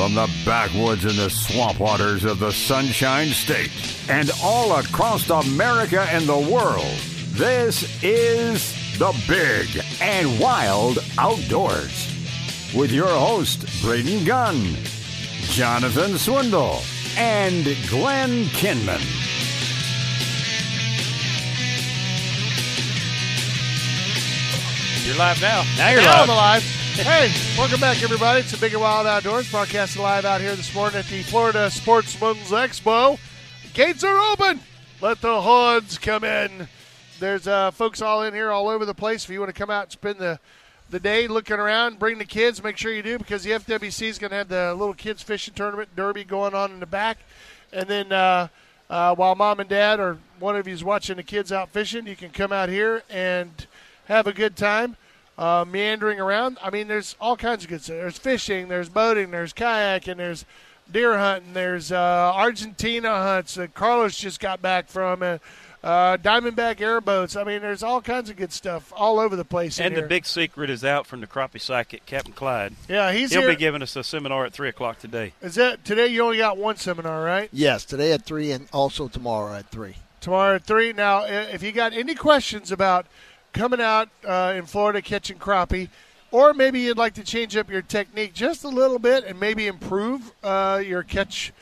From the backwoods and the swamp waters of the Sunshine State and all across America and the world, this is The Big and Wild Outdoors with your host, Braden Gunn, Jonathan Swindle, and Glenn Kinman. You're live now. Now you're live. I'm alive. Hey, welcome back, everybody. It's the Big and Wild Outdoors, broadcasting live out here this morning at the Florida Sportsman's Expo. Gates are open. Let the hordes come in. There's folks all in here all over the place. If you want to come out and spend the day looking around, bring the kids, make sure you do, because the FWC is going to have the little kids fishing tournament derby going on in the back. And then while mom and dad or one of you is watching the kids out fishing, you can come out here and have a good time. Meandering around. I mean, there's all kinds of good stuff. There's fishing, there's boating, there's kayaking, there's deer hunting, there's Argentina hunts that Carlos just got back from, Diamondback Airboats. I mean, there's all kinds of good stuff all over the place in here. The big secret is out from the crappie psychic, Captain Clyde. Yeah, he'll be giving us a seminar at 3 o'clock today. Is that today? You only got one seminar, right? Yes, today at 3 and also tomorrow at 3. Tomorrow at 3. Now, if you got any questions about coming out in Florida catching crappie, or maybe you'd like to change up your technique just a little bit and maybe improve your catch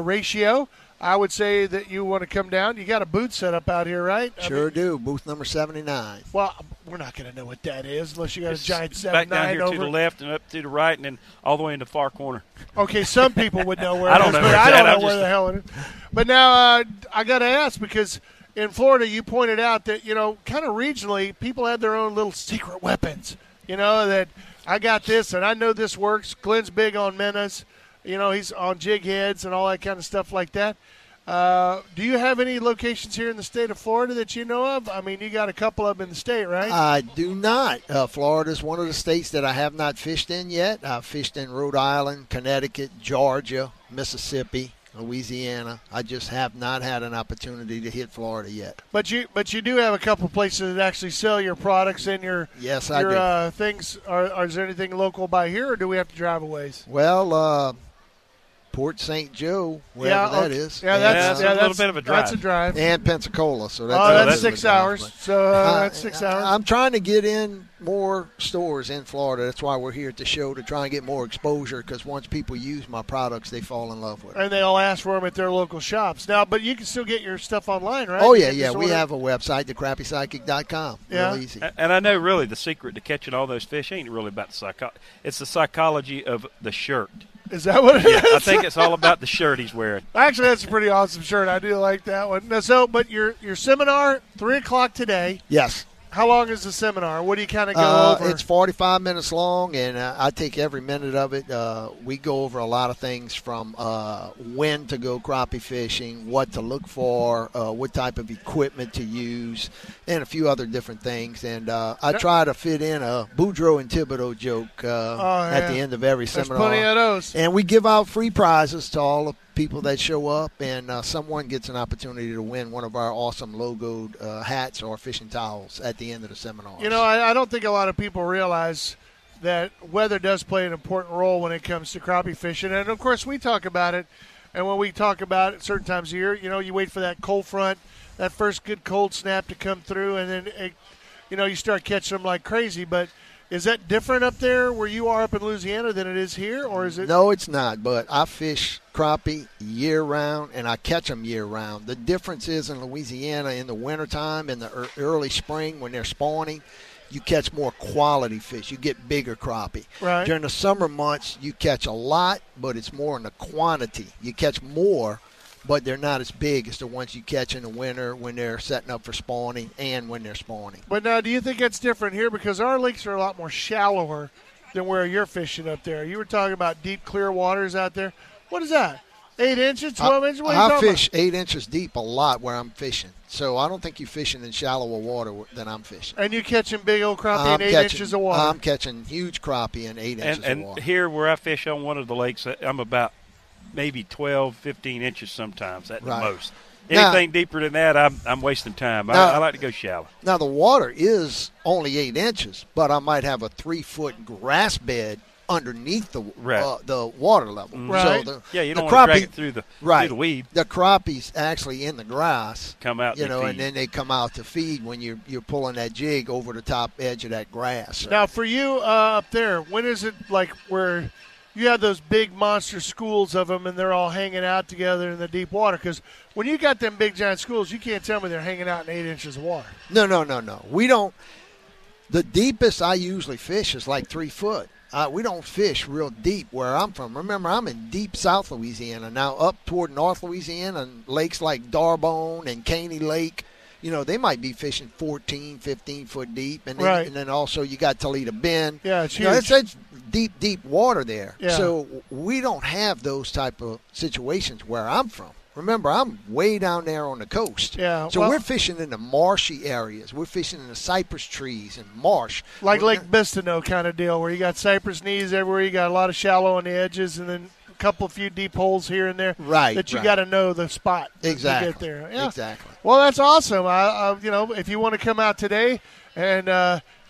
ratio, I would say that you want to come down. You got a booth set up out here, right? I mean, do. Booth number 79. Well, we're not going to know what that is unless you got a giant 79 back down here over to the left and up to the right and then all the way in the far corner. Okay, some people would know where I don't know where the hell it is. But now I got to ask, because – in Florida, you pointed out that, you know, kind of regionally, people have their own little secret weapons. You know, that I got this and I know this works. Glenn's big on menas. You know, he's on jig heads and all that kind of stuff like that. Do you have any locations here in the state of Florida that you know of? I mean, you got a couple of them in the state, right? I do not. Florida is one of the states that I have not fished in yet. I've fished in Rhode Island, Connecticut, Georgia, Mississippi, Louisiana. I just have not had an opportunity to hit Florida yet. But you do have a couple places that actually sell your products and your things. Is there anything local by here, or do we have to drive a ways? Well, Port St. Joe, wherever that is. Yeah, that's a little bit of a drive. That's a drive. And Pensacola. So that's 6 hours. Drive, so that's 6 hours. I'm trying to get in more stores in Florida. That's why we're here at the show, to try and get more exposure, because once people use my products, they fall in love with it. And they'll ask for them at their local shops. Now, but you can still get your stuff online, right? Oh, yeah. We have a website, thecrappiepsychic.com. Yeah. Real easy. And I know really the secret to catching all those fish ain't really about the psychology. It's the psychology of the shirt. Is that what it is? I think it's all about the shirt he's wearing. Actually, that's a pretty awesome shirt. I do like that one. Now, but your seminar, 3 o'clock today. Yes. How long is the seminar? What do you kind of go over? It's 45 minutes long, and I take every minute of it. We go over a lot of things, from when to go crappie fishing, what to look for, what type of equipment to use, and a few other different things. And I try to fit in a Boudreaux and Thibodeau joke at the end of every seminar. There's plenty of those. And we give out free prizes to all of people that show up, and someone gets an opportunity to win one of our awesome logoed hats or fishing towels at the end of the seminar. You know, I don't think a lot of people realize that weather does play an important role when it comes to crappie fishing. And of course, we talk about it, and when we talk about it certain times of year, you know, you wait for that cold front, that first good cold snap to come through, and then you start catching them like crazy. But is that different up there where you are up in Louisiana than it is here, or is it? No, it's not, but I fish crappie year-round, and I catch them year-round. The difference is, in Louisiana, in the wintertime, in the early spring when they're spawning, you catch more quality fish. You get bigger crappie. Right. During the summer months, you catch a lot, but it's more in the quantity. You catch more, but they're not as big as the ones you catch in the winter when they're setting up for spawning and when they're spawning. But now, do you think that's different here? Because our lakes are a lot more shallower than where you're fishing up there. You were talking about deep, clear waters out there. What is that? 8 inches, 12 inches? What are you talking about? I fish 8 inches deep a lot where I'm fishing. So I don't think you're fishing in shallower water than I'm fishing. And you're catching big old crappie in 8 inches of water. I'm catching huge crappie in 8 inches of water. And here where I fish on one of the lakes, I'm about maybe 12, 15 inches sometimes at the most. Anything deeper than that, I'm wasting time. I like to go shallow. Now, the water is only 8 inches, but I might have a 3-foot grass bed underneath the water level. Right. So you don't want to drag it through the weed. The crappie's actually in the grass. Come out, and then they come out to feed when you're pulling that jig over the top edge of that grass. So. Now, for you up there, when is it like where you have those big monster schools of them and they're all hanging out together in the deep water? Because when you got them big giant schools, you can't tell me they're hanging out in 8 inches of water. No. We don't. The deepest I usually fish is like 3 foot. We don't fish real deep where I'm from. Remember, I'm in deep South Louisiana. Now up toward North Louisiana and lakes like Darbone and Caney Lake, they might be fishing 14, 15-foot deep. And then, and then also you got Toledo Bend. Yeah, it's huge. It's deep water there. Yeah. So we don't have those type of situations where I'm from. Remember, I'm way down there on the coast. Yeah. So we're fishing in the marshy areas. We're fishing in the cypress trees and marsh. Like Lake Bistineau kind of deal, where you got cypress knees everywhere. You got a lot of shallow on the edges, and then a few deep holes here and there. Right. That you got to know the spot to get there. Yeah. Exactly. Well, that's awesome. If you want to come out today and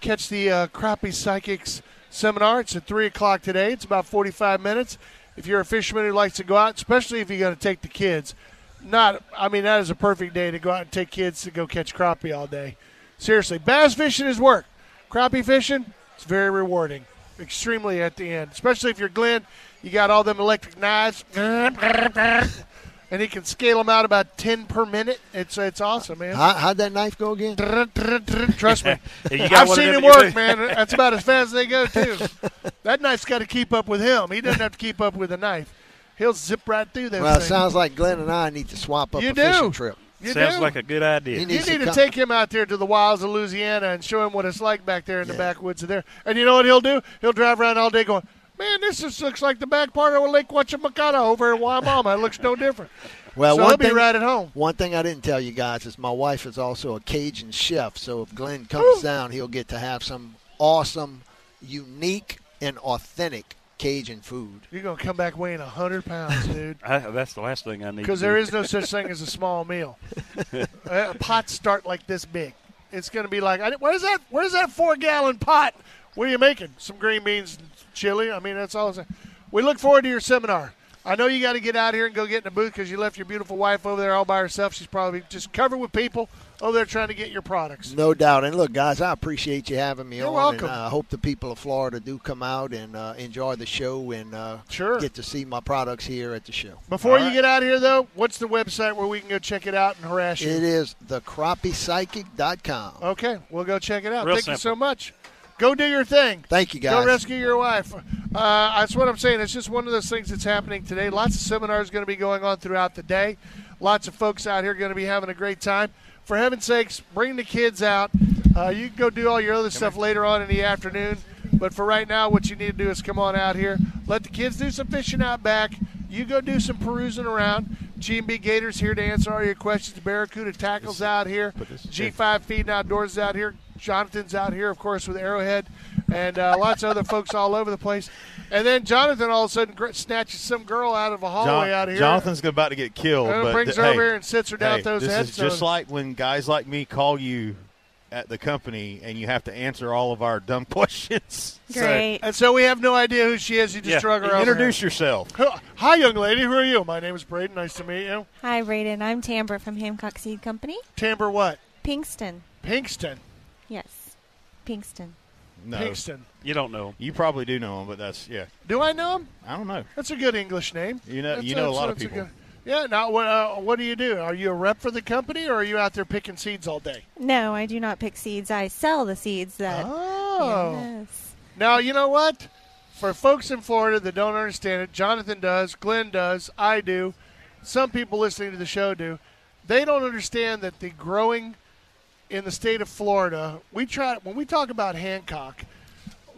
catch the Crappie Psychics seminar, it's at 3:00 today. It's about 45 minutes. If you're a fisherman who likes to go out, especially if you're going to take the kids, that is a perfect day to go out and take kids to go catch crappie all day. Seriously, bass fishing is work. Crappie fishing, it's very rewarding, extremely at the end. Especially if you're Glenn, you got all them electric knives, and he can scale them out about 10 per minute. It's awesome, man. How'd that knife go again? Trust me. I've seen it work, man. That's about as fast as they go, too. That knife's got to keep up with him. He doesn't have to keep up with the knife. He'll zip right through that thing. Well, it sounds like Glenn and I need to swap up fishing trip. Sounds like a good idea. You need to take him out there to the wilds of Louisiana and show him what it's like back there in the backwoods of there. And you know what he'll do? He'll drive around all day going, man, this just looks like the back part of Lake Wachamacana over in Waibama. It looks no different. Well, so I'll be right at home. One thing I didn't tell you guys is my wife is also a Cajun chef. So if Glenn comes down, he'll get to have some awesome, unique, and authentic Cajun food. You're going to come back weighing 100 pounds, dude. That's the last thing I need. Because there is no such thing as a small meal. Pots start like this big. It's going to be like, where's that 4-gallon pot? What are you making? Some green beans and chili. That's all I'm saying. We look forward to your seminar. I know you got to get out here and go get in the booth because you left your beautiful wife over there all by herself. She's probably just covered with people over there trying to get your products. No doubt. And, look, guys, I appreciate you having me on. You're welcome. And I hope the people of Florida do come out and enjoy the show and get to see my products here at the show. Before you get out of here, though, what's the website where we can go check it out and harass you? It is thecrappiepsychic.com. Okay. We'll go check it out. Thank you so much. Go do your thing. Thank you, guys. Go rescue your wife. That's what I'm saying. It's just one of those things that's happening today. Lots of seminars going to be going on throughout the day. Lots of folks out here going to be having a great time. For heaven's sakes, bring the kids out. You can go do all your other stuff later on in the afternoon. But for right now, what you need to do is come on out here. Let the kids do some fishing out back. You go do some perusing around. G&B Gator's here to answer all your questions. Barracuda Tackle's out here. G5 Feeding Outdoors is out here. Jonathan's out here, of course, with Arrowhead. And lots of other folks all over the place. And then Jonathan all of a sudden snatches some girl out of a hallway out here. Jonathan's about to get killed. And brings her over here and sits her down with those headphones. This is just like when guys like me call you at the company and you have to answer all of our dumb questions. Great. So, and so we have no idea who she is. You just drug her over. Introduce yourself. Hi, young lady. Who are you? My name is Braden. Nice to meet you. Hi, Braden. I'm Tambra from Hancock Seed Company. Tambra what? Pinkston. Pinkston? Yes. Pinkston. No. Pinkston. You don't know him. You probably do know him, but that's, Do I know him? I don't know. That's a good English name. You know a lot of people. Now, what do you do? Are you a rep for the company, or are you out there picking seeds all day? No, I do not pick seeds. I sell the seeds that. Oh. Yes. Now, you know what? For folks in Florida that don't understand it, Jonathan does, Glenn does, I do, some people listening to the show do. They don't understand that the growing in the state of Florida, when we talk about Hancock,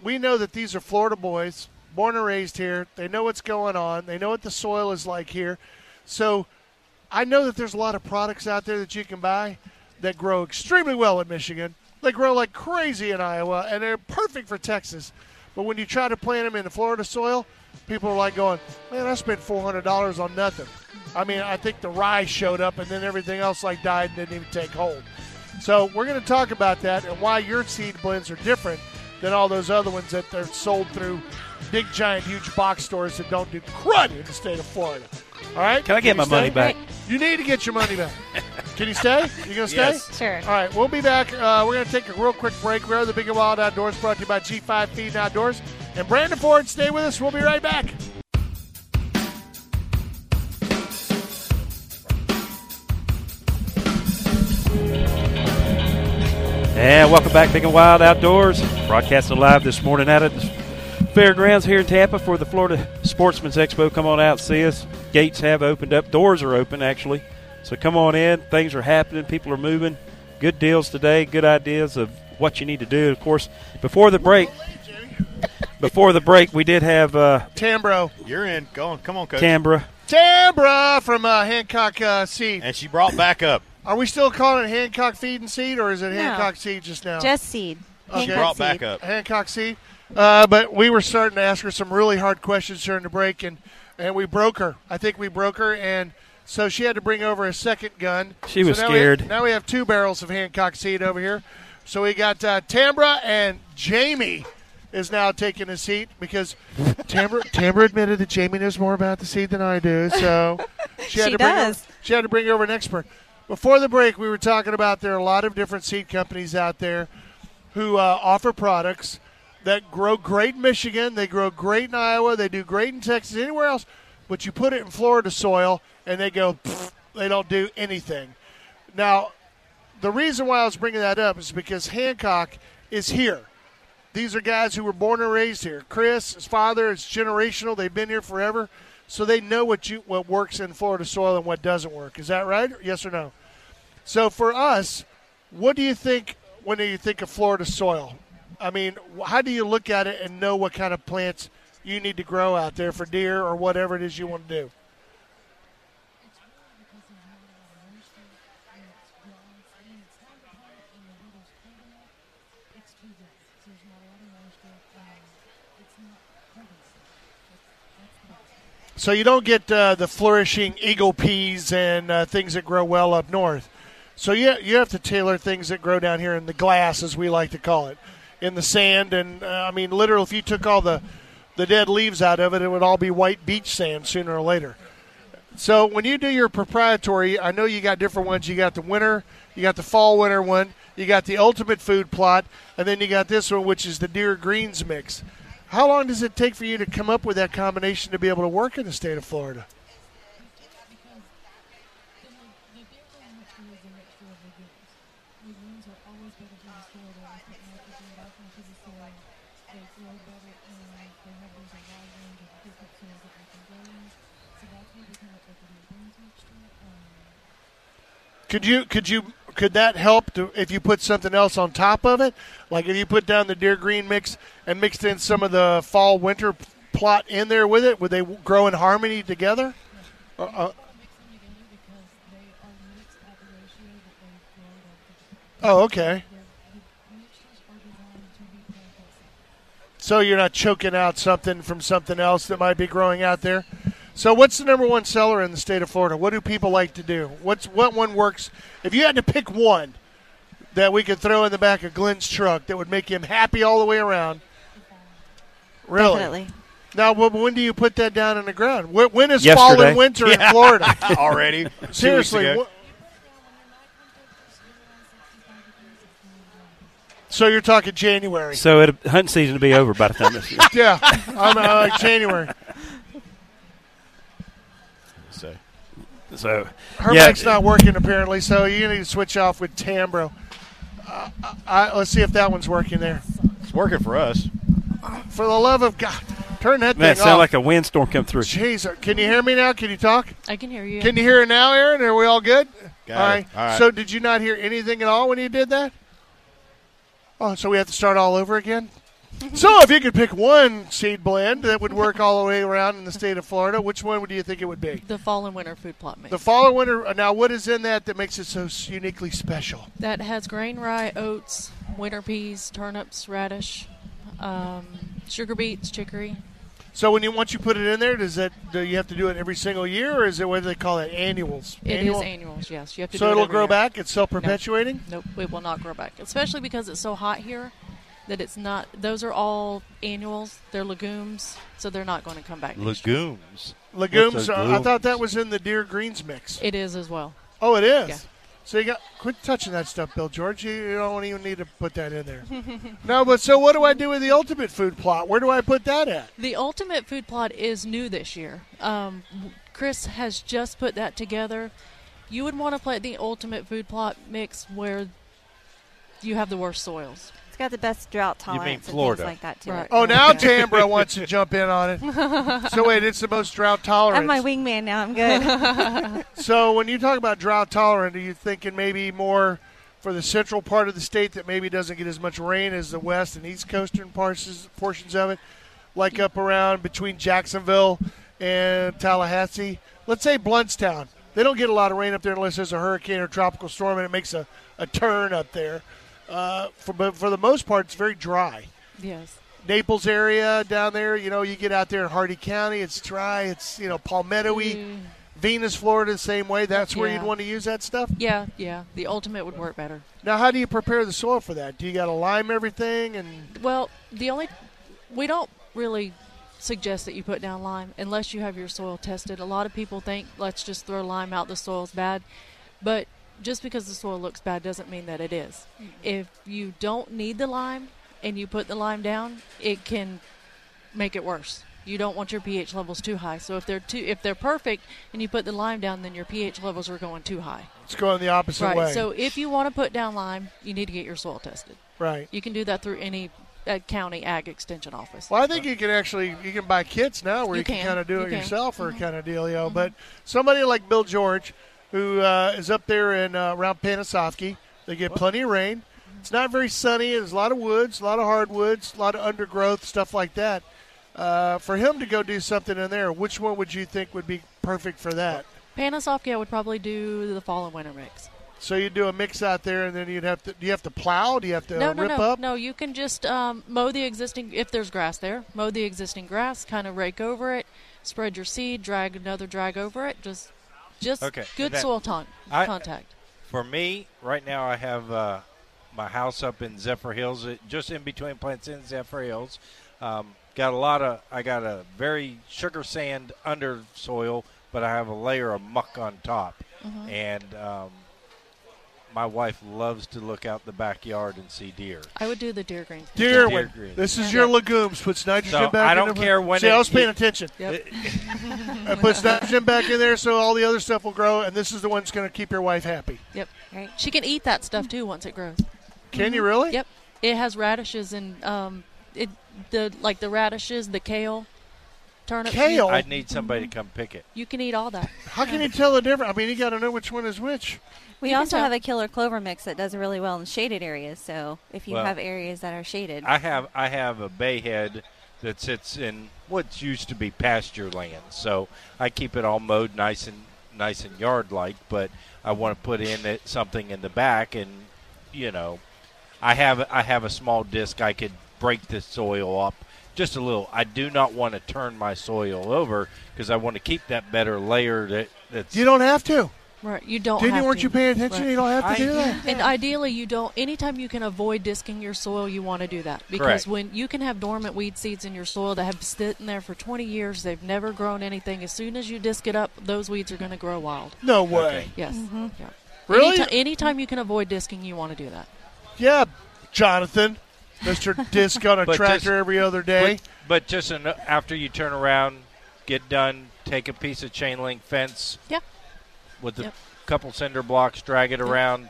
we know that these are Florida boys, born and raised here. They know what's going on. They know what the soil is like here. So I know that there's a lot of products out there that you can buy that grow extremely well in Michigan. They grow like crazy in Iowa, and they're perfect for Texas. But when you try to plant them in the Florida soil, people are like going, man, I spent $400 on nothing. I think the rye showed up, and then everything else like died and didn't even take hold. So we're going to talk about that and why your seed blends are different than all those other ones that are sold through big, giant, huge box stores that don't do crud in the state of Florida. All right? Can I get my money back? You need to get your money back. Can you stay? You going to stay? Yes. Sure. All right, we'll be back. We're going to take a real quick break. We're the Big and Wild Outdoors, brought to you by G5 Feeding Outdoors. And Brandon Ford, stay with us. We'll be right back. And welcome back, Big and Wild Outdoors. Broadcasting live this morning out at the fairgrounds here in Tampa for the Florida Sportsman's Expo. Come on out, see us. Gates have opened up. Doors are open, actually. So come on in. Things are happening. People are moving. Good deals today. Good ideas of what you need to do. Of course, before the break, we did have Tambra. You're in. Go on. Come on, Coach. Tambra from Hancock Seed. And she brought back up. Are we still calling it Hancock Feed and Seed, or is it Hancock Seed just now? Just Seed. Okay. She brought back up. Hancock Seed. But we were starting to ask her some really hard questions during the break, and we broke her. I think we broke her, and so she had to bring over a second gun. She was scared. Now we have 2 barrels of Hancock Seed over here. So we got Tambra, and Jamie is now taking a seat because Tambra admitted that Jamie knows more about the seed than I do. So she had to bring over an expert. Before the break, we were talking about there are a lot of different seed companies out there who offer products that grow great in Michigan. They grow great in Iowa. They do great in Texas, anywhere else. But you put it in Florida soil, and they go, they don't do anything. Now, the reason why I was bringing that up is because Hancock is here. These are guys who were born and raised here. Chris, his father, it's generational. They've been here forever. So they know what works in Florida soil and what doesn't work. Is that right? Yes or no? So for us, what do you think when you think of Florida soil? I mean, how do you look at it and know what kind of plants you need to grow out there for deer or whatever it is you want to do? So you don't get the flourishing eagle peas and things that grow well up north. So you have to tailor things that grow down here in the glass, as we like to call it, in the sand. And, I mean, literally, if you took all the dead leaves out of it, it would all be white beach sand sooner or later. So when you do your proprietary, I know you got different ones. You got the winter, you got the fall-winter one, you got the ultimate food plot, and then you got this one, which is the deer greens mix. How long does it take for you to come up with that combination to be able to work in the state of Florida? Could that help if you put something else on top of it? Like if you put down the deer green mix and mixed in some of the fall-winter plot in there with it, would they grow in harmony together? Oh, okay. So you're not choking out something from something else that might be growing out there? So what's the number one seller in the state of Florida? What do people like to do? What one works? If you had to pick one that we could throw in the back of Glenn's truck that would make him happy all the way around. Really? Definitely. Now, when do you put that down in the ground? When is fall and winter in Florida? Already. Seriously. So you're talking January. So hunting season will be over by the time this year. Yeah, I'm like January. So her mic's not working apparently, so you need to switch off with Tambra. Let's see if that one's working there. It's working for us. For the love of God, turn that thing off. That sounded like a windstorm come through. Jeez, can you hear me now? Can you talk? I can hear you. Can you hear it now, Aaron? Are we all good? All right. So did you not hear anything at all when you did that? Oh, so we have to start all over again? So if you could pick one seed blend that would work all the way around in the state of Florida, which one do you think it would be? The fall and winter food plot mix. The fall and winter. Now, what is in that makes it so uniquely special? That has grain rye, oats, winter peas, turnips, radish, sugar beets, chicory. So once you put it in there, do you have to do it every single year, or is it what do they call it, annuals? It is annuals, yes. You have to do it every year. So it'll grow back? It's self-perpetuating? Nope, it will not grow back, especially because it's so hot here. that it's not, those are all annuals. They're legumes, so they're not going to come back. Legumes. Legumes, I thought that was in the deer greens mix. It is as well. Oh, it is? Yeah. So you got, quit touching that stuff, Bill George. You don't even need to put that in there. No, but so what do I do with the ultimate food plot? Where do I put that at? The ultimate food plot is new this year. Chris has just put that together. You would want to plant the ultimate food plot mix where you have the worst soils. It's got the best drought tolerance. You mean Florida. And things like that too. Right. Oh, now Tambra wants to jump in on it. So wait, it's the most drought tolerant. I'm my wingman now. I'm good. So when you talk about drought tolerant, are you thinking maybe more for the central part of the state that maybe doesn't get as much rain as the west and east coastern portions of it, like up around between Jacksonville and Tallahassee? Let's say Bluntstown. They don't get a lot of rain up there unless there's a hurricane or tropical storm, and it makes a turn up there. But for the most part, it's very dry. Yes. Naples area down there, you know, you get out there in Hardy County, it's dry. It's, you know, palmetto-y. Venus, Florida, the same way. That's where you'd want to use that stuff? Yeah, yeah. The ultimate would work better. Now, how do you prepare the soil for that? Do you got to lime everything? And well, we don't really suggest that you put down lime unless you have your soil tested. A lot of people think, let's just throw lime out, the soil's bad. But just because the soil looks bad doesn't mean that it is. If you don't need the lime and you put the lime down, it can make it worse. You don't want your pH levels too high. So if they're perfect and you put the lime down, then your pH levels are going too high. It's going the opposite way. Right. So if you want to put down lime, you need to get your soil tested. Right. You can do that through any county ag extension office. Well, I think you can buy kits now where you can kind of do it yourself or kind of dealio. Mm-hmm. But somebody like Bill George, who is up there in around Panasoffkee, they get plenty of rain. It's not very sunny. There's a lot of woods, a lot of hardwoods, a lot of undergrowth, stuff like that. For him to go do something in there, which one would you think would be perfect for that? Panasoffkee, I would probably do the fall and winter mix. So you do a mix out there, and then do you have to plow? Do you have to rip up? No, you can just mow the existing, if there's grass there, mow the existing grass, kind of rake over it, spread your seed, drag over it, just okay. Good soil contact. For me, right now I have my house up in Zephyr Hills, just in between Plant City and Zephyr Hills. I got a very sugar sand under soil, but I have a layer of muck on top. Mm-hmm. And my wife loves to look out the backyard and see deer. I would do the deer greens. This is your legumes. Puts nitrogen back in there. I don't care when. See, I was paying attention. Yep. It puts nitrogen back in there so all the other stuff will grow, and this is the one that's going to keep your wife happy. Yep. Right. She can eat that stuff, too, once it grows. Can you really? Yep. It has radishes and the radishes, the kale. Turnip. Kale? I'd need somebody to come pick it. You can eat all that. How can you tell the difference? I mean, you got to know which one is which. We also have a killer clover mix that does really well in shaded areas. So if you have areas that are shaded. I have a bay head that sits in what used to be pasture land. So I keep it all mowed nice and yard-like. But I want to put in something in the back. And, you know, I have a small disc. I could break the soil up. Just a little. I do not want to turn my soil over because I want to keep that better layer. That's you don't have to. Right. You don't have to. Weren't you paying attention? Right. You don't have to do that. And ideally, you don't. Anytime you can avoid disking your soil, you want to do that. Because when you can have dormant weed seeds in your soil that have sitting there for 20 years, they've never grown anything. As soon as you disk it up, those weeds are going to grow wild. No way. Okay. Yes. Mm-hmm. Yeah. Really? Anytime you can avoid disking, you want to do that. Yeah, Jonathan. Mr. Disc on a tractor every other day. But just after you turn around, get done, take a piece of chain link fence with a couple cinder blocks, drag it around,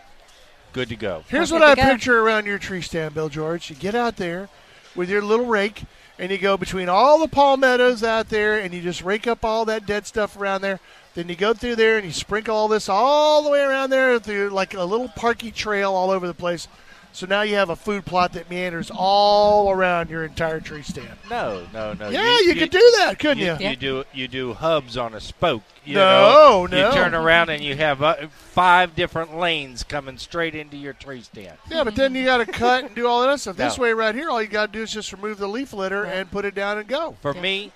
good to go. Here's what I picture around your tree stand, Bill George. You get out there with your little rake, and you go between all the palmettos out there, and you just rake up all that dead stuff around there. Then you go through there, and you sprinkle all this all the way around there through like a little parky trail all over the place. So now you have a food plot that meanders all around your entire tree stand. No. Yeah, you could do that, couldn't you? You do hubs on a spoke. You turn around and you have 5 different lanes coming straight into your tree stand. Yeah, but then you got to cut and do all that stuff. This way right here, all you got to do is just remove the leaf litter and put it down and go. For me,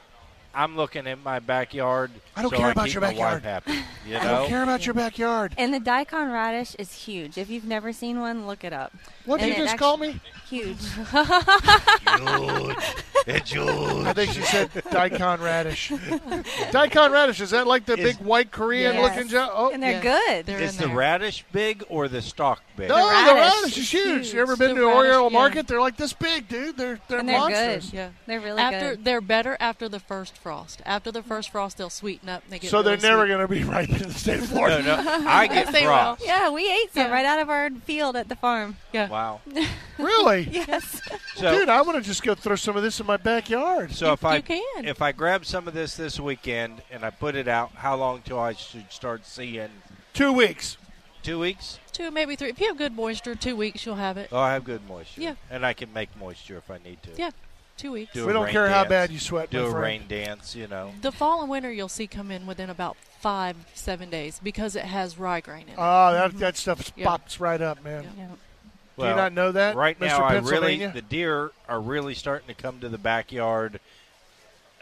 I'm looking at my backyard. I don't care about your backyard. Happy, you know? I don't care about your backyard. And the daikon radish is huge. If you've never seen one, look it up. What did you just call me? Huge. Huge. It's huge. I think she said daikon radish. Daikon radish, is that like the big white Korean looking job? Oh, and they're good. They're is the radish big or the stalk big? No, the radish is huge. You ever been to an Oriole market? They're like this big, dude. They're monsters. Good. Yeah. They're really good. They're better after the first frost. After the first frost, they'll sweeten up. They get so really they're never going to be ripe in the state of Florida. No. I get frost. Yeah, we ate some right out of our field at the farm. Yeah. Wow. Really? Yes. So, dude, I want to just go throw some of this in my backyard. So if I grab some of this weekend and I put it out, how long till I should start seeing? 2 weeks. 2 weeks? 2, maybe 3. If you have good moisture, 2 weeks you'll have it. Oh, I have good moisture. Yeah. And I can make moisture if I need to. Yeah. 2 weeks. We don't care how bad you sweat. Do a rain dance, you know. The fall and winter you'll see come in within about 5-7 days because it has rye grain in it. Oh, that stuff pops right up, man. Yeah. Well, do you not know that? Right now, the deer are really starting to come to the backyard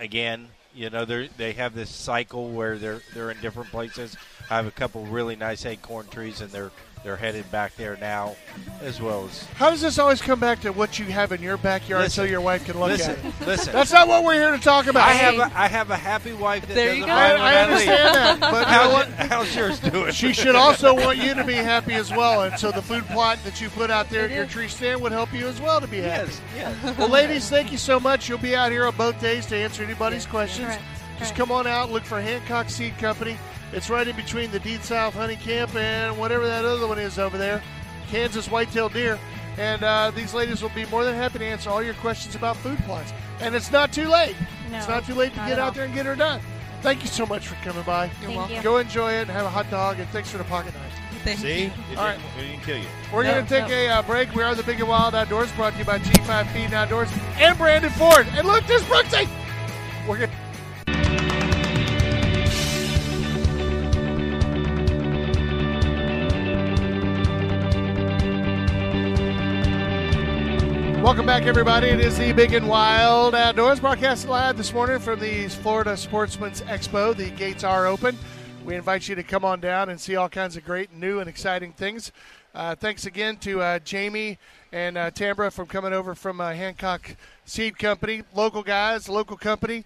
again. You know, they have this cycle where they're in different places. I have a couple really nice acorn trees, and they're headed back there now, as well as. How does this always come back to what you have in your backyard so your wife can look at it? Listen, that's not what we're here to talk about. I have a happy wife. That there you go. I understand that, but how's yours doing? She should also want you to be happy as well, and so the food plot that you put out there at your tree stand would help you as well to be happy. Yes. Well, ladies, thank you so much. You'll be out here on both days to answer anybody's questions. Correct. Just come on out. Look for Hancock Seed Company. It's right in between the Dean South Honey Camp and whatever that other one is over there, Kansas Whitetail Deer. And these ladies will be more than happy to answer all your questions about food plots. And it's not too late. No, it's not too late to get out there and get her done. Thank you so much for coming by. You're welcome. Go enjoy it and have a hot dog. And thanks for the pocket knife. See? All right. We didn't kill you. We're going to take a break. We are the Big and Wild Outdoors, brought to you by G5 Feeding Outdoors and Brandon Ford. And look, there's Brooksy. We're going to. Welcome back, everybody. It is the Big and Wild Outdoors, broadcast live this morning from the Florida Sportsman's Expo. The gates are open. We invite you to come on down and see all kinds of great, new, and exciting things. Thanks again to Jamie and Tambra from coming over from Hancock Seed Company. Local guys, local company,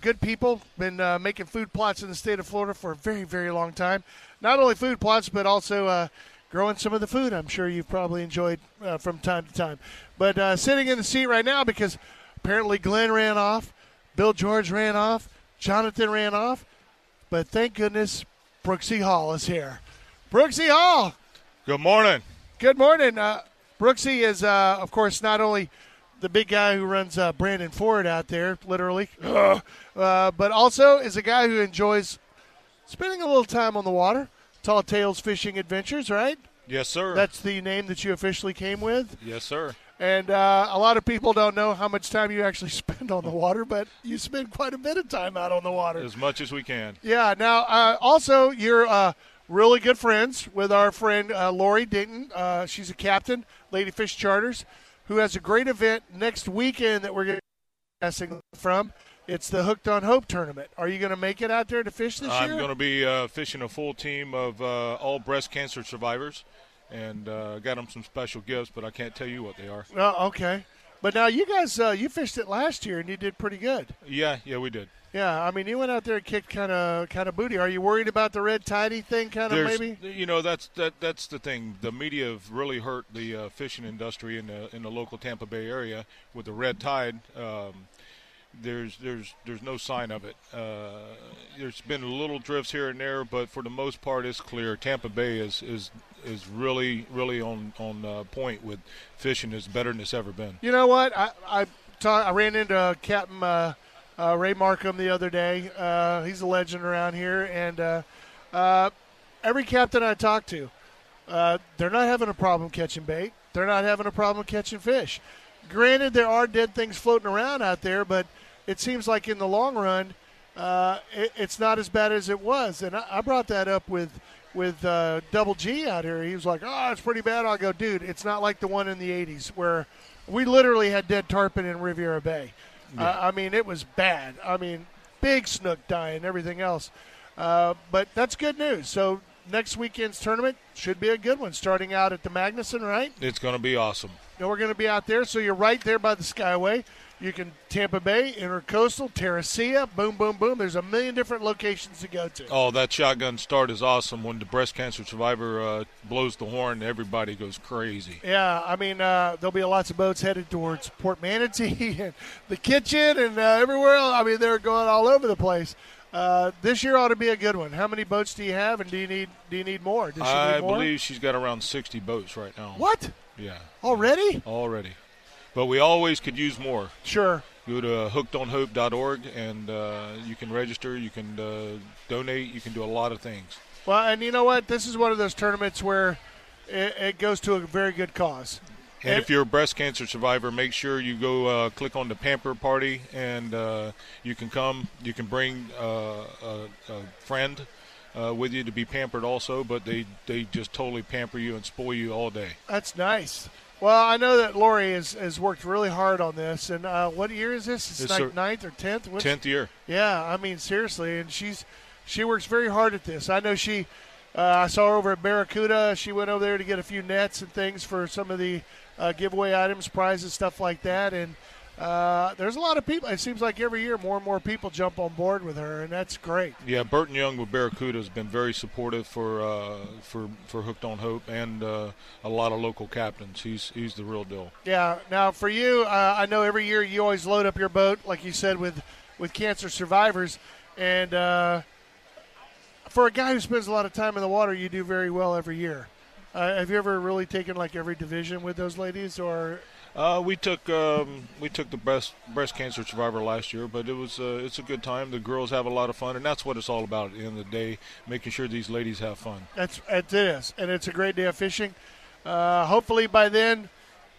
good people. Been making food plots in the state of Florida for a very, very long time. Not only food plots, but also growing some of the food I'm sure you've probably enjoyed from time to time. But sitting in the seat right now because apparently Glenn ran off, Bill George ran off, Jonathan ran off, but thank goodness Brooksy Hall is here. Brooksy Hall. Good morning. Good morning. Brooksy is, of course, not only the big guy who runs Brandon Ford out there, literally, but also is a guy who enjoys spending a little time on the water. Tall Tales Fishing Adventures, right? Yes, sir. That's the name that you officially came with? Yes, sir. And a lot of people don't know how much time you actually spend on the water, but you spend quite a bit of time out on the water. As much as we can. Yeah. Now, also, you're really good friends with our friend Lori Dayton. She's a captain, Lady Fish Charters, who has a great event next weekend that we're going to be discussing from. It's the Hooked on Hope tournament. Are you going to make it out there to fish this year? I'm going to be fishing a full team of all breast cancer survivors, and got them some special gifts, but I can't tell you what they are. Oh, okay. But now you guys, you fished it last year, and you did pretty good. Yeah, we did. Yeah, I mean, you went out there and kicked kind of booty. Are you worried about the red tidy thing, maybe? You know, that's the thing. The media have really hurt the fishing industry in the local Tampa Bay area with the red tide. There's no sign of it. There's been little drifts here and there, but for the most part, it's clear. Tampa Bay is really, really on point with fishing. Is better than it's ever been. You know what? I ran into Captain Ray Markham the other day. He's a legend around here, and every captain I talk to, they're not having a problem catching bait. They're not having a problem catching fish. Granted, there are dead things floating around out there, but it seems like in the long run, it's not as bad as it was. And I brought that up with Double G out here. He was like, "Oh, it's pretty bad." I go, "Dude, it's not like the one in the '80s where we literally had dead tarpon in Riviera Bay." Yeah. I mean, it was bad. I mean, big snook die and everything else. But that's good news. So next weekend's tournament should be a good one, starting out at the Magnuson, right? It's going to be awesome. And we're going to be out there. So you're right there by the Skyway. You can Tampa Bay, Intercoastal, Terracea, boom, boom, boom. There's a million different locations to go to. Oh, that shotgun start is awesome. When the breast cancer survivor blows the horn, everybody goes crazy. Yeah, I mean, there'll be lots of boats headed towards Port Manatee and the kitchen and everywhere else. I mean, they're going all over the place. This year ought to be a good one. How many boats do you have, and do you need more? Does she need more? I believe she's got around 60 boats right now. What? Yeah. Already? Already. But we always could use more. Sure. Go to hookedonhope.org, and you can register, you can donate, you can do a lot of things. Well, and you know what? This is one of those tournaments where it goes to a very good cause. And if you're a breast cancer survivor, make sure you go click on the Pamper Party, and you can come. You can bring a friend with you to be pampered also, but they just totally pamper you and spoil you all day. That's nice. Well, I know that Lori has worked really hard on this. And what year is this? It's like 9th or 10th? 10th year. Yeah, I mean, seriously. And she works very hard at this. I know I saw her over at Barracuda. She went over there to get a few nets and things for some of the giveaway items, prizes, stuff like that. And there's a lot of people. It seems like every year more and more people jump on board with her, and that's great. Yeah, Burton Young with Barracuda has been very supportive for Hooked on Hope and a lot of local captains. He's the real deal. Yeah. Now for you, I know every year you always load up your boat, like you said, with cancer survivors, and for a guy who spends a lot of time in the water, you do very well every year. Have you ever really taken like every division with those ladies, or? We took the breast cancer survivor last year, but it's a good time. The girls have a lot of fun, and that's what it's all about at the end of the day, making sure these ladies have fun. It is, and it's a great day of fishing. Hopefully by then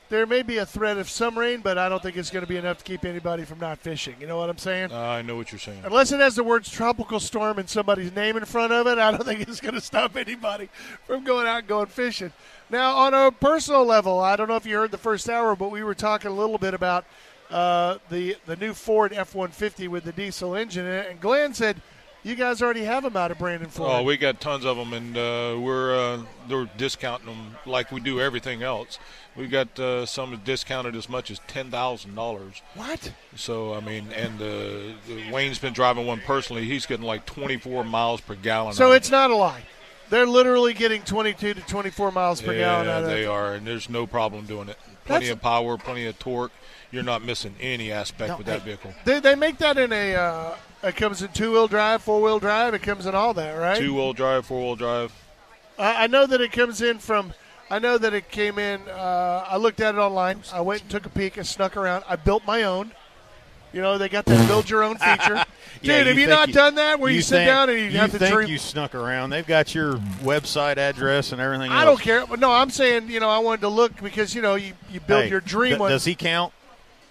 there may be a threat of some rain, but I don't think it's going to be enough to keep anybody from not fishing. You know what I'm saying? I know what you're saying. Unless it has the words tropical storm and somebody's name in front of it, I don't think it's going to stop anybody from going out and going fishing. Now, on a personal level, I don't know if you heard the first hour, but we were talking a little bit about the new Ford F-150 with the diesel engine in it. And Glenn said, you guys already have them out of Brandon Ford. Oh, we got tons of them, and we're discounting them like we do everything else. We got some discounted as much as $10,000. What? So, I mean, and Wayne's been driving one personally. He's getting like 24 miles per gallon. So it's not a lie. They're literally getting 22 to 24 miles per gallon out of it. Yeah, they are, and there's no problem doing it. Plenty of power, plenty of torque. You're not missing any aspect with that vehicle. They make that in a it comes in two-wheel drive, four-wheel drive. It comes in all that, right? Two-wheel drive, four-wheel drive. I know that it comes in from – I know that it came in I looked at it online. I went and took a peek and snuck around. I built my own. You know, they got that build-your-own feature. Yeah, dude, have you not done that where you sit down and you have to drink? You think you snuck around. They've got your website address and everything else. I don't care. No, I'm saying, you know, I wanted to look because, you know, you build your dream one. Does he count?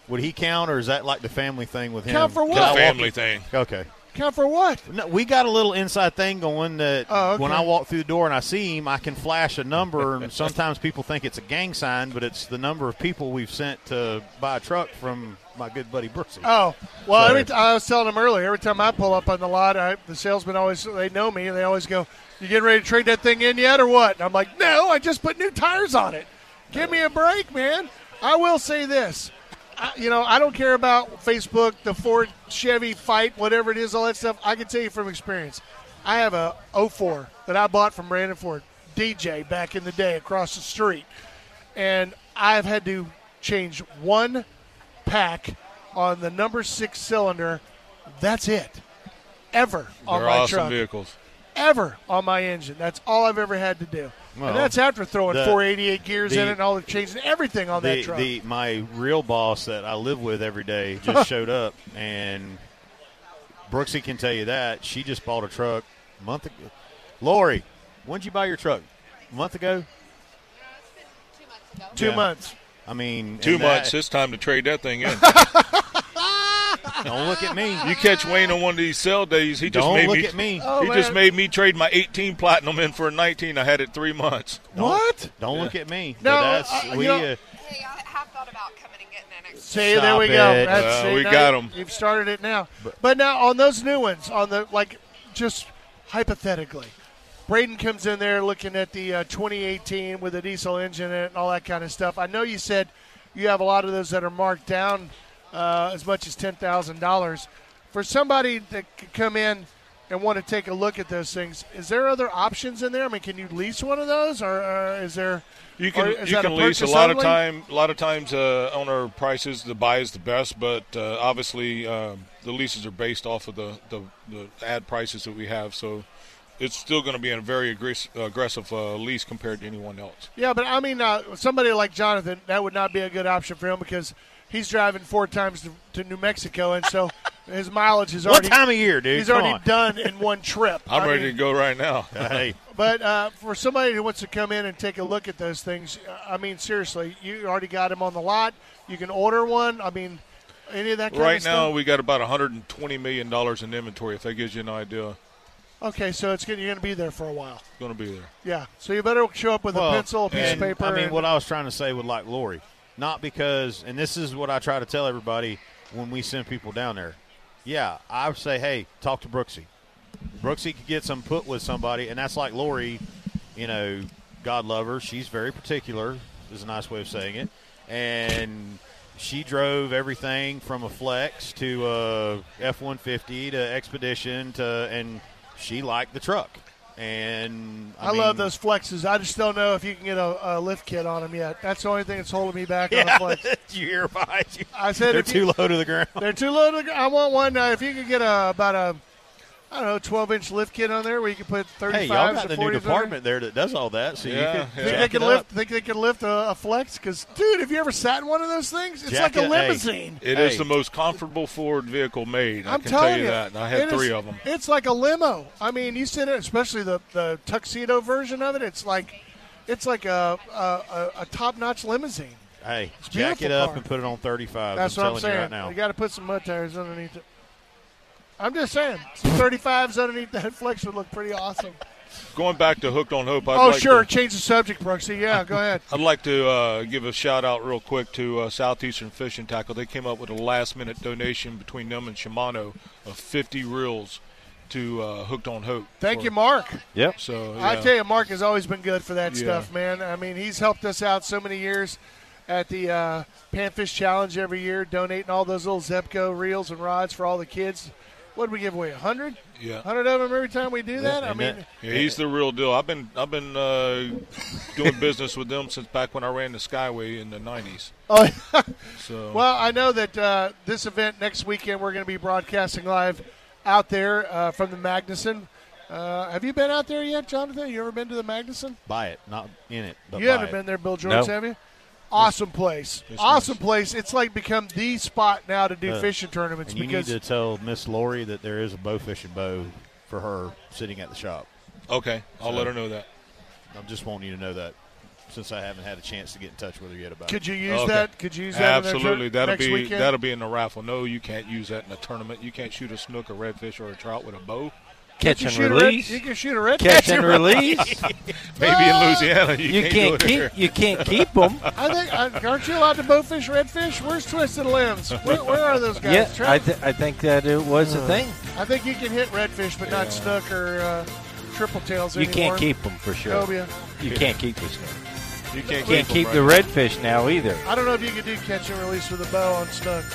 Would he count, or is that like the family thing with him? Count for what? The family thing. Okay. Count for what? No, we got a little inside thing going that when I walk through the door and I see him, I can flash a number, and sometimes people think it's a gang sign, but it's the number of people we've sent to buy a truck from my good buddy Brooksy. Oh, well, so, I was telling him earlier, every time I pull up on the lot, the salesmen always, they know me, and they always go, you getting ready to trade that thing in yet or what? And I'm like, no, I just put new tires on it. Give me a break, man. I will say this. You know, I don't care about Facebook, the Ford, Chevy fight, whatever it is, all that stuff. I can tell you from experience. I have a 04 that I bought from Brandon Ford, DJ, back in the day across the street. And I've had to change one pack on the number 6 cylinder. That's it. Ever on my truck. They're awesome vehicles. Ever on my engine. That's all I've ever had to do. Well, and that's after throwing 488 gears in it and all the changing everything on that truck. My real boss that I live with every day just showed up, and Brooksy can tell you that. She just bought a truck a month ago. Lori, when did you buy your truck? A month ago? No, it's been 2 months ago. Two months. I mean. 2 months. It's time to trade that thing in. Don't look at me. You catch Wayne on one of these sale days. He just made me. Oh, he just made me trade my 18 Platinum in for a 19. I had it 3 months. Don't look at me. No, hey, I have thought about coming and getting in it. See, stop there we go. It. We got them. You've started it now. But now on those new ones, on the just hypothetically, Braden comes in there looking at the 2018 with a diesel engine in it and all that kind of stuff. I know you said you have a lot of those that are marked down as much as $10,000. For somebody that could come in and want to take a look at those things, is there other options in there? I mean, can you lease one of those, or is there? You can lease a lot of times owner prices. The buy is the best, but obviously the leases are based off of the ad prices that we have. So it's still going to be a very aggressive lease compared to anyone else. Yeah, but I mean, somebody like Jonathan, that would not be a good option for him because he's driving 4 times to New Mexico, and so his mileage is already. What time of year, dude? He's already done in one trip. I'm ready to go right now. Hey. But for somebody who wants to come in and take a look at those things, I mean, seriously, you already got them on the lot. You can order one. I mean, any of that kind of stuff? Right now, we got about $120 million in inventory, if that gives you an idea. Okay, so you're going to be there for a while. Going to be there. Yeah, so you better show up with a pencil, a piece of paper. I mean, what I was trying to say with, Lori, not because – and this is what I try to tell everybody when we send people down there. Yeah, I would say, hey, talk to Brooksy. Brooksy could get some put with somebody, and that's like Lori, God love her. She's very particular is a nice way of saying it. And she drove everything from a Flex to a F-150 to Expedition and she liked the truck. And I love those Flexes. I just don't know if you can get a lift kit on them yet. That's the only thing that's holding me back on the Flex. You hear behind you. I said they're too low to the ground. They're too low to the ground. I want one. If you could get I don't know, 12-inch lift kit on there where you can put 35s. Hey, y'all got the new department there that does all that. So you can think they can lift a Flex? Because, dude, have you ever sat in one of those things? It's like a limousine. It is the most comfortable Ford vehicle made. I can tell you that. And I had 3 of them. It's like a limo. I mean, you sit in, especially the tuxedo version of it. It's like a top-notch limousine. Hey, jack it up and put it on 35. That's what I'm saying right now. You got to put some mud tires underneath it. I'm just saying, some 35s underneath that Flex would look pretty awesome. Going back to Hooked on Hope. Change the subject, Brooksy. Yeah, go ahead. I'd like to give a shout-out real quick to Southeastern Fishing Tackle. They came up with a last-minute donation between them and Shimano of 50 reels to Hooked on Hope. Thank you, Mark. Yep. So, yeah. I tell you, Mark has always been good for that stuff, man. I mean, he's helped us out so many years at the Panfish Challenge every year, donating all those little Zepco reels and rods for all the kids. What did we give away? 100? Yeah. 100 of them every time we do that? He's the real deal. I've been doing business with them since back when I ran the Skyway in the 90s. Oh, so. Well, I know that this event next weekend we're going to be broadcasting live out there from the Magnuson. Have you been out there yet, Jonathan? You ever been to the Magnuson? By it, not in it. But you haven't been there, Bill George, have you? Awesome place. It's awesome place. It's like become the spot now to do fishing tournaments. And you need to tell Miss Lori that there is a bow fishing bow for her sitting at the shop. Okay. I'll let her know that. I just want you to know that since I haven't had a chance to get in touch with her yet about it. Could you use that? Absolutely. That'll be in the raffle. No, you can't use that in a tournament. You can't shoot a snook, a redfish, or a trout with a bow. Catch and release. You can shoot a redfish. Catch and release. Maybe in Louisiana you can't keep them. Aren't you allowed to bow fish redfish? Where's Twisted Limbs? Where are those guys? Yeah, I think that it was a thing. I think you can hit redfish, but not snook or triple tails anymore. You can't keep them for sure. Cobia. You can't keep the snook. You can't keep the redfish now either. I don't know if you can do catch and release with a bow on snook.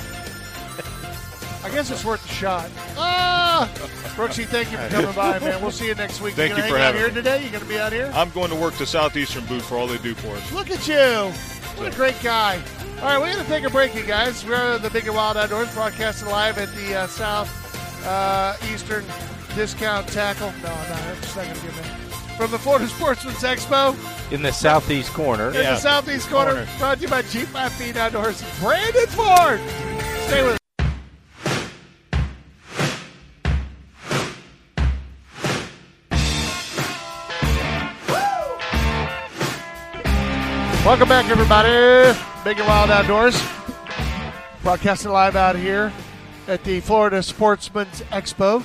I guess it's worth a shot. Brooksy, thank you for coming by, man. We'll see you next week. Thank you for having me. You going to hang out here today? You going to be out here? I'm going to work the Southeastern booth for all they do for us. Look at you. What a great guy. All right, we're going to take a break, you guys. We're the Big and Wild Outdoors, broadcasting live at the Southeastern Discount Tackle. No, I'm just not going to give that. From the Florida Sportsman's Expo. In the Southeast corner. In the Southeast corner. Brought to you by G5 Feeding Outdoors. Brandon Ford. Stay with us. Welcome back, everybody. Big and Wild Outdoors. Broadcasting live out here at the Florida Sportsman's Expo.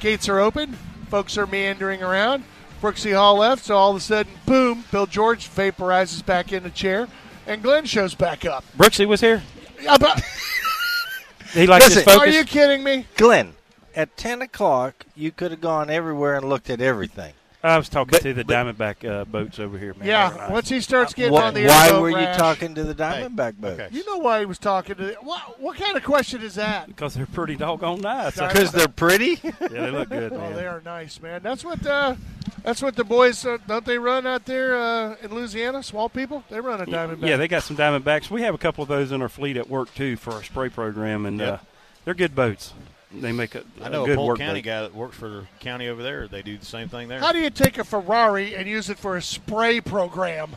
Gates are open. Folks are meandering around. Brooksy Hall left, so all of a sudden, boom, Bill George vaporizes back in the chair, and Glenn shows back up. Brooksy was here? He likes his focus. Are you kidding me? Glenn, at 10 o'clock, you could have gone everywhere and looked at everything. I was talking to the Diamondback boats over here, man. Yeah, once he starts getting on the airboat. Why were you talking to the Diamondback boats? Okay. You know why he was talking to them. What kind of question is that? Because they're pretty doggone nice. Because they're pretty? Yeah, they look good, man. Oh, they are nice, man. That's what the boys, don't they run out there in Louisiana, Swamp People? They run a Diamondback. Yeah, they got some Diamondbacks. We have a couple of those in our fleet at work, too, for our spray program, and they're good boats. They make a I know a Polk County guy that works for the county over there. They do the same thing there. How do you take a Ferrari and use it for a spray program?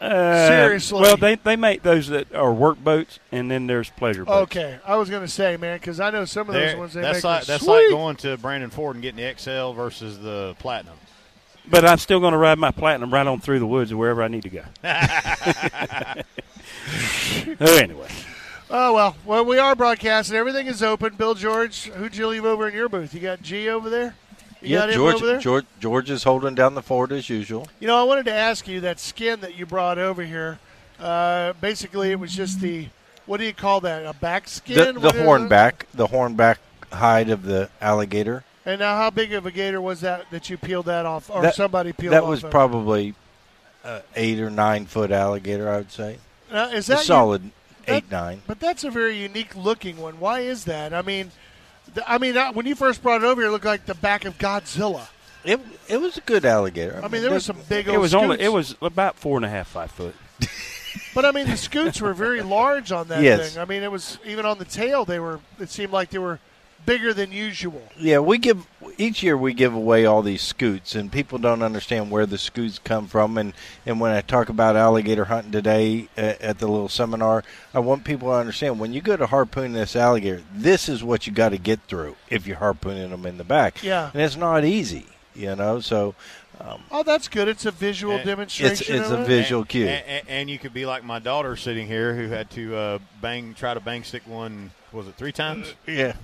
Seriously. Well, they make those that are work boats, and then there's pleasure boats. Okay. I was going to say, man, because I know some of those ones they make that's sweet. Like going to Brandon Ford and getting the XL versus the Platinum. But I'm still going to ride my Platinum right on through the woods or wherever I need to go. Anyway. Oh, well, we are broadcasting. Everything is open. Bill George, who'd you leave over in your booth? You got G over there? You got George, him over there? George is holding down the fort as usual. You know, I wanted to ask you, that skin that you brought over here, basically it was just the, what do you call that, a back skin? The hornback, the hornback hide of the alligator. And now how big of a gator was that you peeled that off, or somebody peeled that off? That was probably an 8 or 9 foot alligator, I would say. Is that solid? 8, 9. But that's a very unique looking one. Why is that? I mean, when you first brought it over here, it looked like the back of Godzilla. It was a good alligator. I mean, there was some big old scoots. It was about 4.5, 5 foot. But, I mean, the scoots were very large on that thing. I mean, it was even on the tail, it seemed like they were bigger than usual. Yeah, each year we give away all these scoots, and people don't understand where the scoots come from. And when I talk about alligator hunting today at the little seminar, I want people to understand when you go to harpoon this alligator, this is what you got to get through if you're harpooning them in the back. Yeah. And it's not easy, you know, so. Oh, that's good. It's a visual demonstration. It's a visual cue. And you could be like my daughter sitting here who had to try to bang stick one, was it 3 times? Yeah.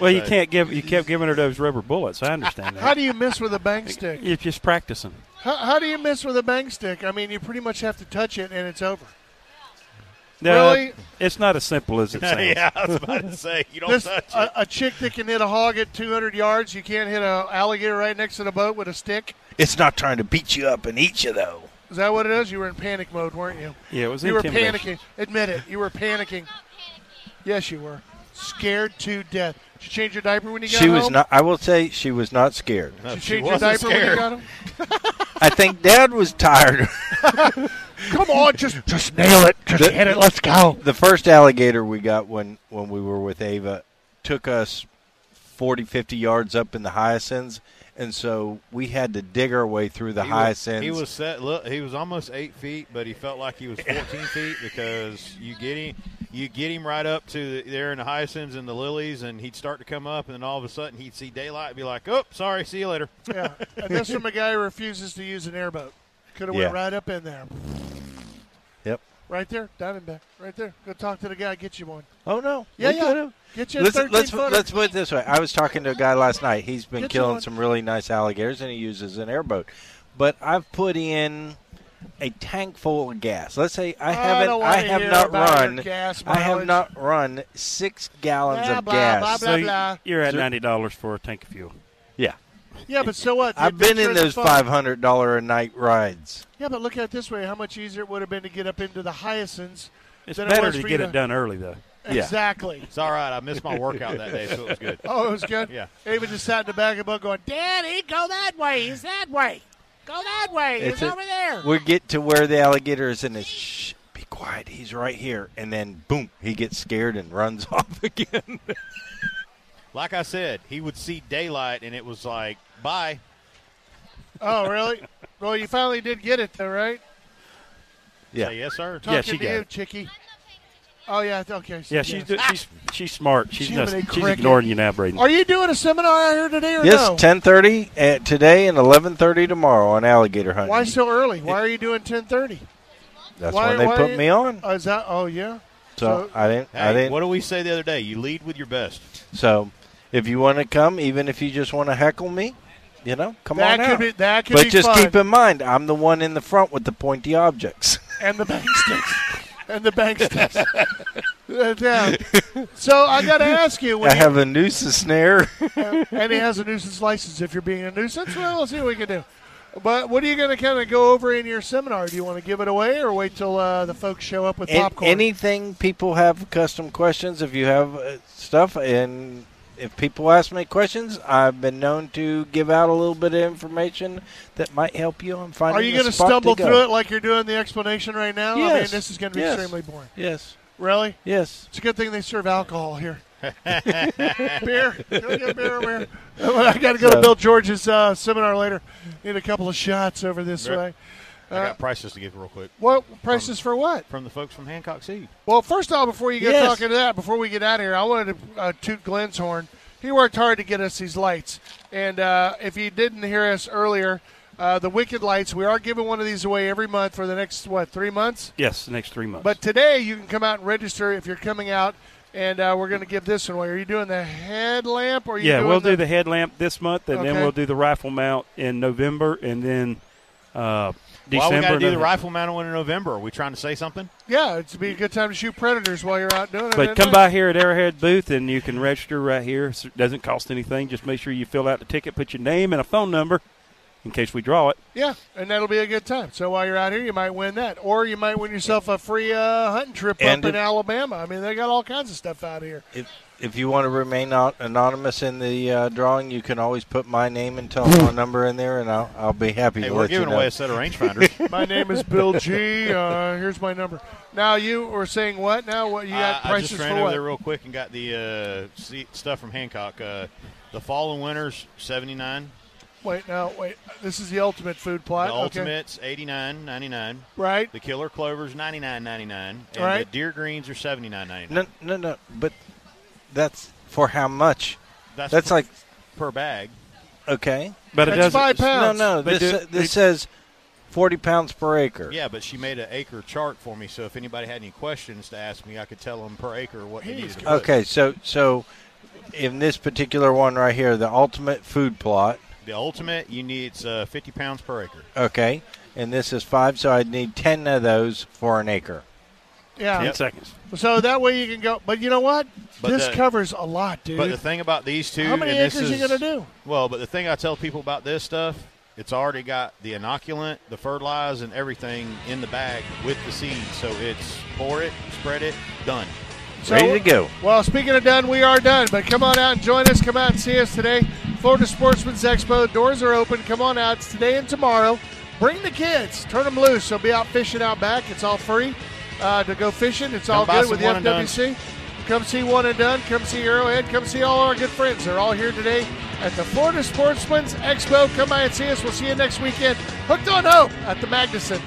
Well, you can't you kept giving her those rubber bullets. I understand that. How do you miss with a bang stick? You're just practicing. How do you miss with a bang stick? I mean, you pretty much have to touch it and it's over. No, really? It's not as simple as it sounds. Yeah, I was about to say, you don't touch it. A chick that can hit a hog at 200 yards, you can't hit an alligator right next to the boat with a stick? It's not trying to beat you up and eat you, though. Is that what it is? You were in panic mode, weren't you? Yeah, it was intimidation. You were panicking. Admit it. You were panicking. Yes, you were. Scared to death. Did you change your diaper when you got home? I will say she was not scared. No, did you change your diaper when you got home? I think Dad was tired. Come on, just nail it. Just hit it. Let's go. The first alligator we got when we were with Ava took us 40, 50 yards up in the hyacinths, and so we had to dig our way through the hyacinths. He was almost 8 feet, but he felt like he was 14 feet because you get him right up to there in the hyacinths and the lilies, and he'd start to come up, and then all of a sudden he'd see daylight and be like, oh, sorry, see you later. Yeah, and that's from a guy who refuses to use an airboat. Could have went right up in there. Yep. Right there, down and back. Right there. Go talk to the guy, get you one. Oh, no. Yeah. Get you a 13-footer. Let's put it this way. I was talking to a guy last night. He's been killing some really nice alligators, and he uses an airboat. But I've put in a tank full of gas. Let's say I have not run 6 gallons of gas. Blah, blah, blah. So you're at $90 for a tank of fuel. Yeah. Yeah, but so what? I've been in those $500 a night rides. Yeah, but look at it this way. How much easier it would have been to get up into the hyacinths. It's better to get it done early, though. Exactly. Yeah. It's all right. I missed my workout that day, so it was good. Oh, it was good? Yeah. Ava just sat in the back of the boat going, Daddy, go that way. He's that way. Go that way. He's over there. We get to where the alligator is, and it's, shh, be quiet. He's right here. And then, boom, he gets scared and runs off again. Like I said, he would see daylight, and it was like, bye. Oh, really? Well, you finally did get it, though, right? Yeah. Say yes, sir. Talking she to got you, it. Chickie. Oh, yeah. Okay. Yeah, she's smart. She's ignoring you now, Braden. Are you doing a seminar out here today or no? Yes, 10:30 today and 11:30 tomorrow on alligator hunting. Why so early? Why are you doing 10:30? That's when they put me on. Oh, is that? Oh, yeah. So I didn't. What did we say the other day? You lead with your best. So. If you want to come, even if you just want to heckle me, you know, come on out. That could be just fun. Keep in mind, I'm the one in the front with the pointy objects. And the bank sticks. So I got to ask you. I have a nuisance snare. And he has a nuisance license. If you're being a nuisance, well, let's see what we can do. But what are you going to kind of go over in your seminar? Do you want to give it away or wait till the folks show up with popcorn? Anything, people have custom questions if you have stuff. And if people ask me questions, I've been known to give out a little bit of information that might help you on finding a spot to go. Are you going to stumble through it like you're doing the explanation right now? Yes. I mean, this is going to be extremely boring. Yes. Really? Yes. It's a good thing they serve alcohol here. Beer. Go get beer over here. I got to go to Bill George's seminar later. Need a couple of shots over this way. I got prices to give real quick. What prices for what? From the folks from Hancock Seed. Well, first of all, before you get talking to that, before we get out of here, I wanted to toot Glenn's horn. He worked hard to get us these lights. And if you didn't hear us earlier, the Wicked Lights, we are giving one of these away every month for the next, 3 months? Yes, the next 3 months. But today you can come out and register if you're coming out. And we're going to give this one away. Are you doing the headlamp? Or are you doing we'll do the headlamp this month, and then we'll do the rifle mount in November, and then December. Why we got to do the rifle mount one in November? Are we trying to say something? Yeah, it'd be a good time to shoot predators while you're out doing it. But come by here at Arrowhead booth, and you can register right here. It doesn't cost anything. Just make sure you fill out the ticket, put your name and a phone number in case we draw it. Yeah, and that'll be a good time. So while you're out here, you might win that. Or you might win yourself a free hunting trip up in Alabama. I mean, they got all kinds of stuff out here. If you want to remain anonymous in the drawing, you can always put my name and telephone number in there, and I'll be happy to let you know. We're giving away a set of rangefinders. My name is Bill G. Here's my number. Now you were saying what now? What you got prices for what? I just ran over there real quick and got the stuff from Hancock. The fall and winter's $79. Wait. This is the ultimate food plot. The ultimate's $89.99. Right. The killer clover's $99.99. And the deer greens are $79.99. No. But that's for how much? That's like per bag. Okay. But that's 5 pounds. No. This says 40 pounds per acre. Yeah, but she made an acre chart for me, so if anybody had any questions to ask me, I could tell them per acre what they needed. Okay. So in this particular one right here, the ultimate food plot. The ultimate, you need 50 pounds per acre. Okay. And this is 5, so I'd need 10 of those for an acre. Yeah. 10 seconds. So that way you can go. But you know what? This covers a lot, dude. But the thing about these two. How many acres are you going to do? Well, but the thing I tell people about this stuff, it's already got the inoculant, the fertilizer, and everything in the bag with the seed. So it's pour it, spread it, done. Ready to go. Well, speaking of done, we are done. But come on out and join us. Come out and see us today. Florida Sportsman's Expo. Doors are open. Come on out. It's today and tomorrow. Bring the kids. Turn them loose. They'll be out fishing out back. It's all free to go fishing. It's all good with the FWC. Come see One and Done. Come see Arrowhead. Come see all our good friends. They're all here today at the Florida Sportsman's Expo. Come by and see us. We'll see you next weekend. Hooked on Hope at the Magnuson.